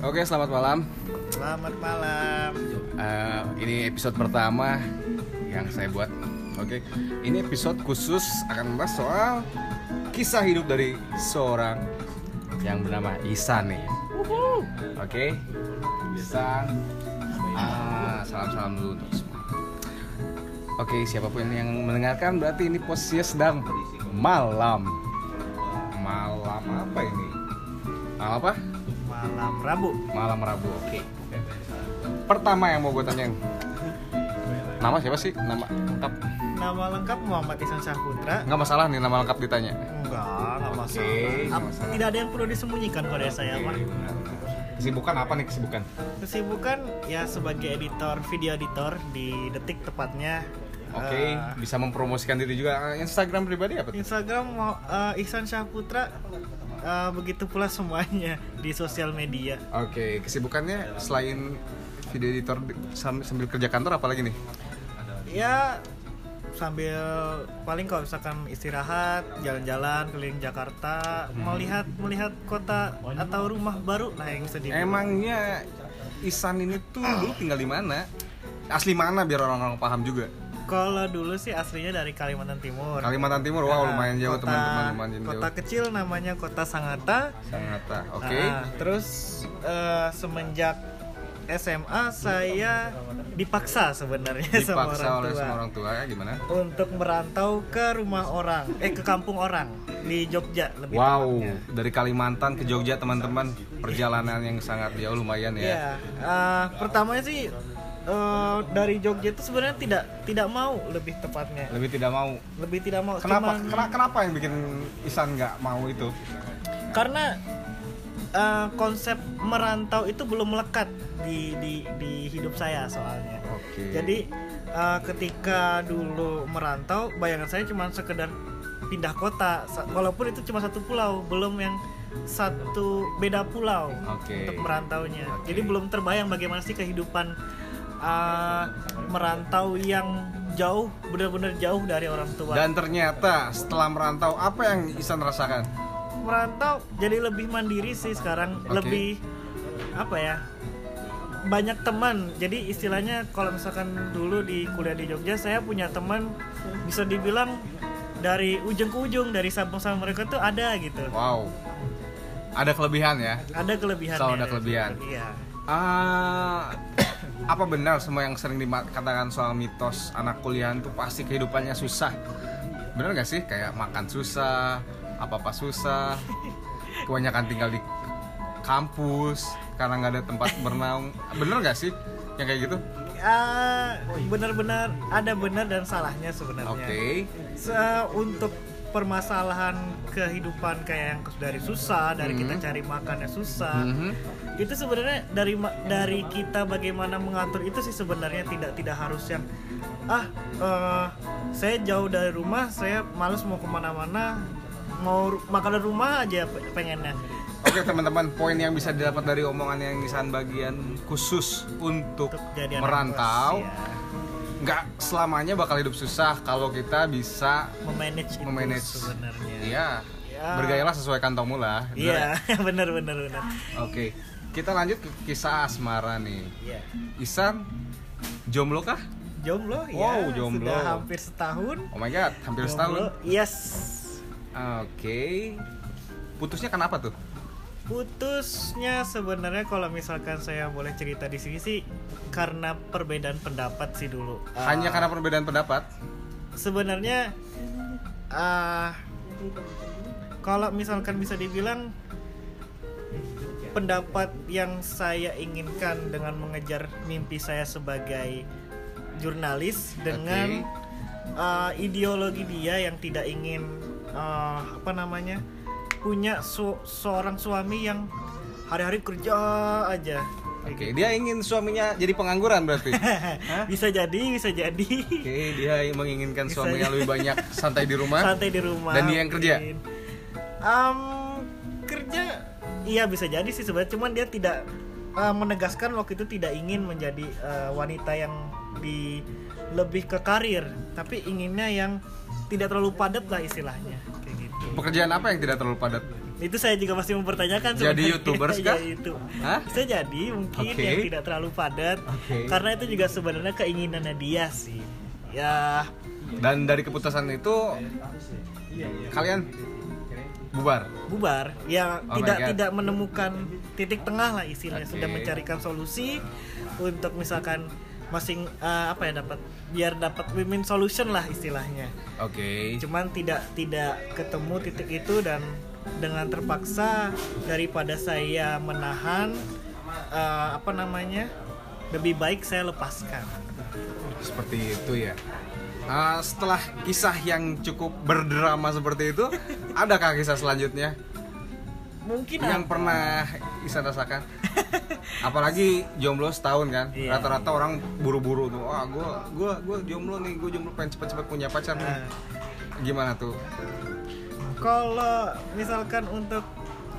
Oke, selamat malam. Selamat malam. Ini episode pertama yang saya buat. Oke, ini episode khusus akan membahas soal kisah hidup dari seorang yang bernama Ihsan nih. Oke, Ihsan. Salam-salam dulu untuk semua. Oke, siapapun yang mendengarkan berarti ini posisinya sedang malam. Malam apa ini? Malam apa? Malam Rabu. Malam Rabu, oke. Pertama yang mau gue tanyain, nama siapa sih? Nama lengkap? Nama lengkap Muhammad Ihsan Syahputra. Nggak masalah nih nama lengkap ditanya? Nggak masalah. Masalah. Tidak ada yang perlu disembunyikan pada saya, Pak. Kesibukan apa nih kesibukan? Kesibukan ya sebagai editor, video editor di Detik tepatnya. Oke, bisa mempromosikan diri juga. Instagram pribadi apa tuh? Instagram Ihsan Syahputra, begitu pula semuanya di sosial media. Oke, kesibukannya selain video editor sambil kerja kantor apa lagi nih? Ya, sambil paling kalau misalkan istirahat, jalan-jalan keliling Jakarta, melihat kota atau rumah baru lah yang bisa dibuat. Emangnya Ihsan ini tuh dulu tinggal di mana? Asli mana biar orang-orang paham juga? Kalau dulu sih aslinya dari Kalimantan Timur. Kalimantan Timur, wah wow, lumayan jauh teman-teman. Kota kecil namanya kota Sangatta. Sangatta, oke. Terus semenjak SMA saya dipaksa sebenarnya sama orang tua. Dipaksa oleh orang tua ya, gimana? Untuk merantau ke rumah orang, ke kampung orang di Jogja lebih tepatnya. Wow, dari Kalimantan ke Jogja teman-teman, perjalanan yang sangat jauh lumayan ya. Iya, pertamanya sih. Dari Jogja itu sebenarnya tidak mau, lebih tepatnya. Lebih tidak mau. Kenapa yang bikin Ihsan nggak mau itu? Karena konsep merantau itu belum melekat di hidup saya soalnya. Okay. Jadi ketika dulu merantau, bayangan saya cuma sekedar pindah kota, walaupun itu cuma satu pulau, belum yang satu beda pulau untuk merantaunya. Okay. Jadi belum terbayang bagaimana sih kehidupan merantau yang jauh, benar-benar jauh dari orang tua. Dan ternyata setelah merantau, apa yang Ihsan rasakan? Merantau jadi lebih mandiri sih sekarang, lebih apa ya? Banyak teman. Jadi istilahnya kalau misalkan dulu di kuliah di Jogja, saya punya teman bisa dibilang dari ujung ke ujung, dari Sabang sampai mereka tuh ada gitu. Wow. Ada kelebihan ya? Ada kelebihan. Selalu ada kelebihan. Iya. Apa benar semua yang sering dikatakan soal mitos anak kuliahan tuh pasti kehidupannya susah? Benar gak sih? Kayak makan susah, apa-apa susah, kebanyakan tinggal di kampus karena gak ada tempat bernaung. Benar gak sih yang kayak gitu? Benar-benar ada benar dan salahnya sebenarnya. Untuk permasalahan kehidupan kayak yang dari susah, dari kita cari makannya susah, itu sebenarnya dari kita bagaimana mengatur itu sih sebenarnya. Tidak harus yang saya jauh dari rumah, saya malas mau kemana-mana, mau makan di rumah aja pengennya. Oke, teman-teman, poin yang bisa didapat dari omongan yang Ihsan bagian khusus untuk merantau, nggak selamanya bakal hidup susah kalau kita bisa memanage itu sebenarnya. Iya. Bergayalah sesuai kantongmu lah. Iya, benar. Oke. Kita lanjut ke kisah asmara nih. Iya. Ihsan jomblo kah? Jomblo, ya. Wow, jomblo. Sudah hampir setahun. Oh my god, hampir jomblo. Setahun. Yes. Oke. Putusnya kenapa tuh? Putusnya sebenarnya kalau misalkan saya boleh cerita di sini sih karena perbedaan pendapat sih dulu. Hanya karena perbedaan pendapat? Sebenarnya kalau misalkan bisa dibilang pendapat yang saya inginkan dengan mengejar mimpi saya sebagai jurnalis dengan ideologi dia yang tidak ingin punya seorang suami yang hari-hari kerja aja. Oke, dia ingin suaminya jadi pengangguran berarti? Bisa jadi. Oke, dia menginginkan suaminya lebih banyak santai di rumah. Dan dia yang kerja? Kerja. Iya, bisa jadi sih sebenarnya, cuman dia tidak menegaskan waktu itu tidak ingin menjadi wanita yang lebih ke karir, tapi inginnya yang tidak terlalu padat lah istilahnya, kayak gitu. Pekerjaan apa yang tidak terlalu padat? Itu saya juga masih mempertanyakan. Jadi YouTuber kah? Itu. Hah? Bisa jadi mungkin yang tidak terlalu padat. Karena itu juga sebenarnya keinginan Nadia sih. Ya. Dan dari keputusan itu kalian bubar. Ya, tidak menemukan titik tengah lah istilahnya. Sudah mencarikan solusi untuk misalkan masing dapat biar dapat win-win solution lah istilahnya. Cuman tidak ketemu titik itu, dan dengan terpaksa daripada saya menahan lebih baik saya lepaskan. Seperti itu ya. Setelah kisah yang cukup berdrama seperti itu, adakah kisah selanjutnya? Mungkin yang pernah Ihsan rasakan. Apalagi jomblo setahun kan, rata-rata orang buru-buru tuh. Wah, gue jomblo nih, gue jomblo pengen cepet-cepet punya pacar nih. Gimana tuh? Kalau misalkan untuk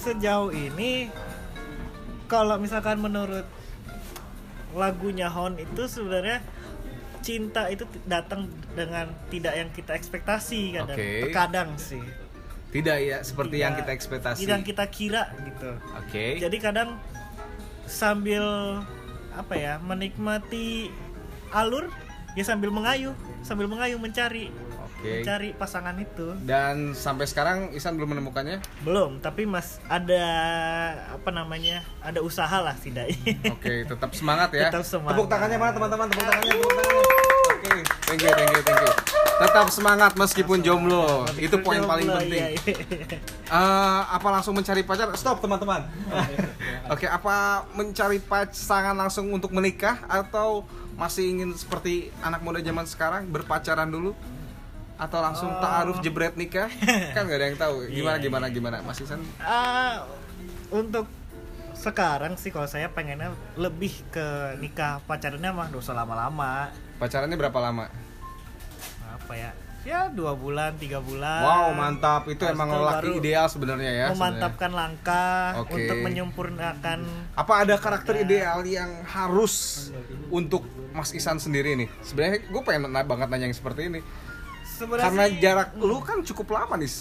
sejauh ini, kalau misalkan menurut lagunya Hon itu sebenarnya cinta itu datang dengan tidak yang kita ekspektasi kadang. Terkadang sih. Tidak ya seperti tidak, yang kita ekspektasi. Tidak yang kita kira gitu. Jadi kadang sambil menikmati alur ya sambil mengayuh mencari pasangan itu. Dan sampai sekarang Ihsan belum menemukannya? Belum, tapi Mas ada ada usaha lah setidaknya. Tetap semangat ya. Tetap semangat. Tepuk tangannya mana teman-teman? Tepuk tangannya. Thank you. Tetap semangat meskipun jomblo. Itu poin paling penting. Apa langsung mencari pacar? Stop teman-teman. Apa mencari pasangan langsung untuk menikah, atau masih ingin seperti anak muda zaman sekarang berpacaran dulu, atau langsung ta'aruf jebret nikah? Kan nggak ada yang tahu. Gimana Mas Ihsan? Untuk sekarang sih kalau saya pengennya lebih ke nikah, pacarannya mah nggak usah lama-lama. Pacarannya berapa lama? 2 bulan, 3 bulan. Wow, mantap. Itu emang lelaki ideal sebenarnya ya. Memantapkan langkah untuk menyempurnakan. Apa ada karakter ideal yang harus untuk Mas Ihsan sendiri nih? Sebenarnya gue pengen banget nanya yang seperti ini. Sebenarnya karena sih, jarak lu kan cukup lama nih,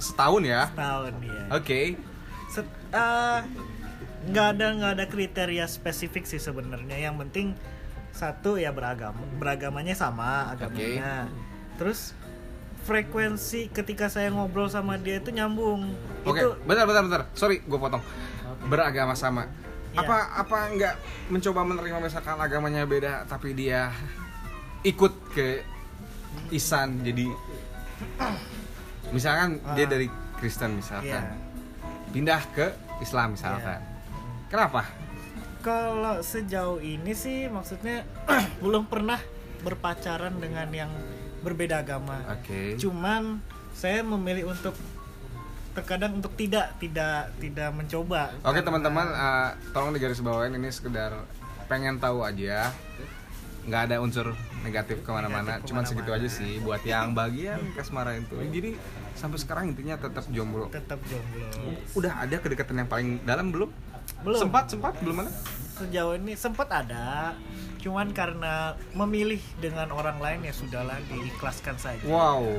setahun ya. Setahun ya. Nggak ada kriteria spesifik sih sebenarnya. Yang penting satu ya beragamanya sama agamanya. Terus frekuensi ketika saya ngobrol sama dia itu nyambung. Itu bentar. Sorry, gue potong. Beragama sama. Ya. Apa nggak mencoba menerima misalkan agamanya beda tapi dia ikut ke Ihsan, jadi misalkan dia dari Kristen misalkan pindah ke Islam misalkan. Kenapa? Kalau sejauh ini sih maksudnya belum pernah berpacaran dengan yang berbeda agama. Cuman saya memilih untuk terkadang untuk tidak mencoba. Teman-teman, tolong digarisbawain ini sekedar pengen tahu aja. Nggak ada unsur negatif kemana-mana, cuman segitu aja sih buat yang bagian kasmara itu. Jadi sampai sekarang intinya tetap jomblo. Udah ada kedekatan yang paling dalam belum? Belum. Sempat belum ada? Sejauh ini sempat ada, cuman karena memilih dengan orang lain ya sudahlah, diikhlaskan saja. Wow,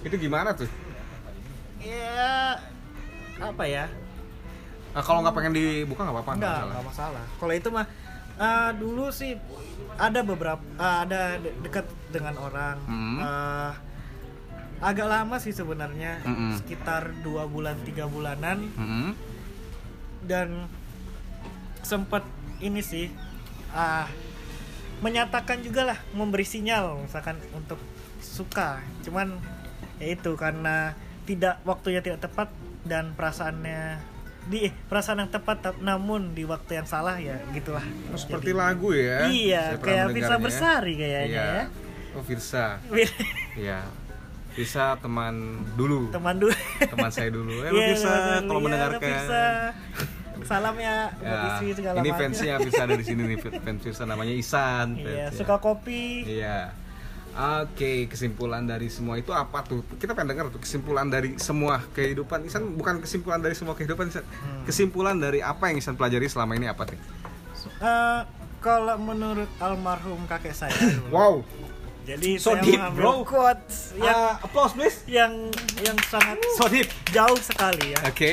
itu gimana tuh? Ya kalau nggak pengen dibuka nggak apa-apa. Nggak masalah. Kalau itu mah dulu sih ada beberapa ada dekat dengan orang agak lama sih sebenarnya, sekitar 2 bulan 3 bulanan. Dan sempat ini sih menyatakan juga lah, memberi sinyal misalkan untuk suka, cuman ya itu karena waktunya tidak tepat dan perasaannya di perasaan yang tepat namun di waktu yang salah ya gitulah. Seperti jadi, lagu ya. Iya, kayak Firsa Bersari kayaknya ya. Firsa. Iya. Firsa teman dulu. Teman saya dulu. Firsa kalau mendengarkan. Firsa. Salam ya buat istri segala macam. Ini fansnya Firsa dari sini nih, fans Firsa namanya Ihsan. Iya, suka kopi. Iya. Oke, kesimpulan dari semua itu apa tuh? Kita pengen dengar tuh kesimpulan dari semua kehidupan Ihsan. Bukan kesimpulan dari semua kehidupan Ihsan. Kesimpulan dari apa yang Ihsan pelajari selama ini apa tuh? Kalau menurut almarhum kakek saya. Wow. Jadi so saya deep, bro. Quotes yang applause please. Yang sangat so deep, jauh sekali ya. Oke.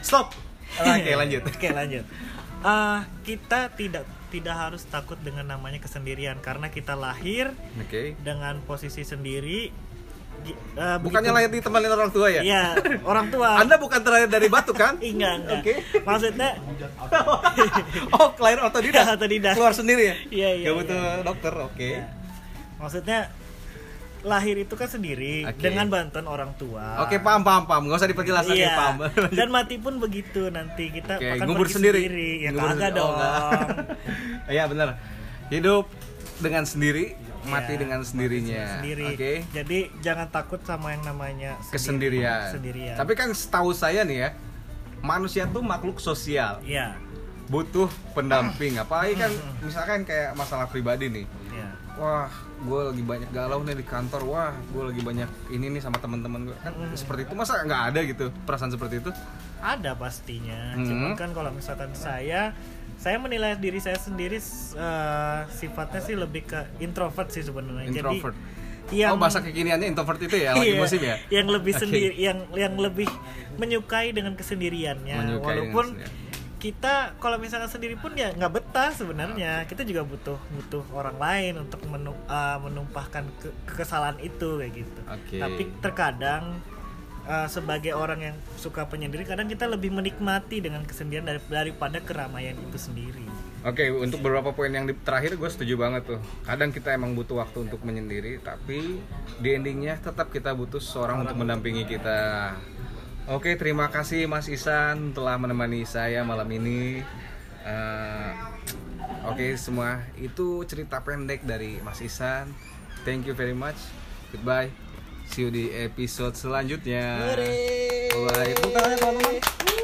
Stop. Oke, lanjut. Oke, lanjut. Kita tidak harus takut dengan namanya kesendirian karena kita lahir dengan posisi sendiri. Bukannya lahir ditemani orang tua ya? Iya, orang tua. Anda bukan terlahir dari batu kan? Enggak. Okay. Maksudnya lahir otodidak. Otodidak. Keluar sendiri ya? Iya. Gak butuh dokter. Oke. Ya. Maksudnya lahir itu kan sendiri dengan bantuan orang tua. Oke, paham. Gak usah diperjelas lagi, paham. Dan mati pun begitu, nanti kita akan ngubur sendiri. Ya kagak dong. Iya, benar. Hidup dengan sendiri, mati dengan sendirinya. Oke. Jadi jangan takut sama yang namanya kesendirian. Tapi kan setahu saya nih ya, manusia tuh makhluk sosial. Iya. Butuh pendamping. Apalagi kan misalkan kayak masalah pribadi nih. Iya. Wah, gue lagi banyak galau nih di kantor. Wah, gue lagi banyak ini nih sama teman-teman gue. Kan seperti itu, masa nggak ada gitu perasaan seperti itu? Ada pastinya. Cuman kan kalau misalkan saya menilai diri saya sendiri sifatnya sih lebih ke introvert sih sebenarnya. Introvert. Jadi, bahasa kekiniannya introvert itu ya lagi musim ya. Yang lebih sendiri, yang lebih menyukai dengan kesendiriannya. Walaupun kita kalau misalnya sendiri pun ya nggak betah sebenarnya. Kita juga butuh orang lain untuk menumpahkan kesalahan itu kayak gitu. Tapi terkadang sebagai orang yang suka penyendiri, kadang kita lebih menikmati dengan kesendirian daripada keramaian itu sendiri. Oke, untuk beberapa poin yang terakhir gue setuju banget tuh. Kadang kita emang butuh waktu untuk menyendiri, tapi di endingnya tetap kita butuh seorang untuk mendampingi kita. Oke, terima kasih Mas Ihsan telah menemani saya malam ini. Oke, semua itu cerita pendek dari Mas Ihsan. Thank you very much. Goodbye. See you di episode selanjutnya. Bye. Bye.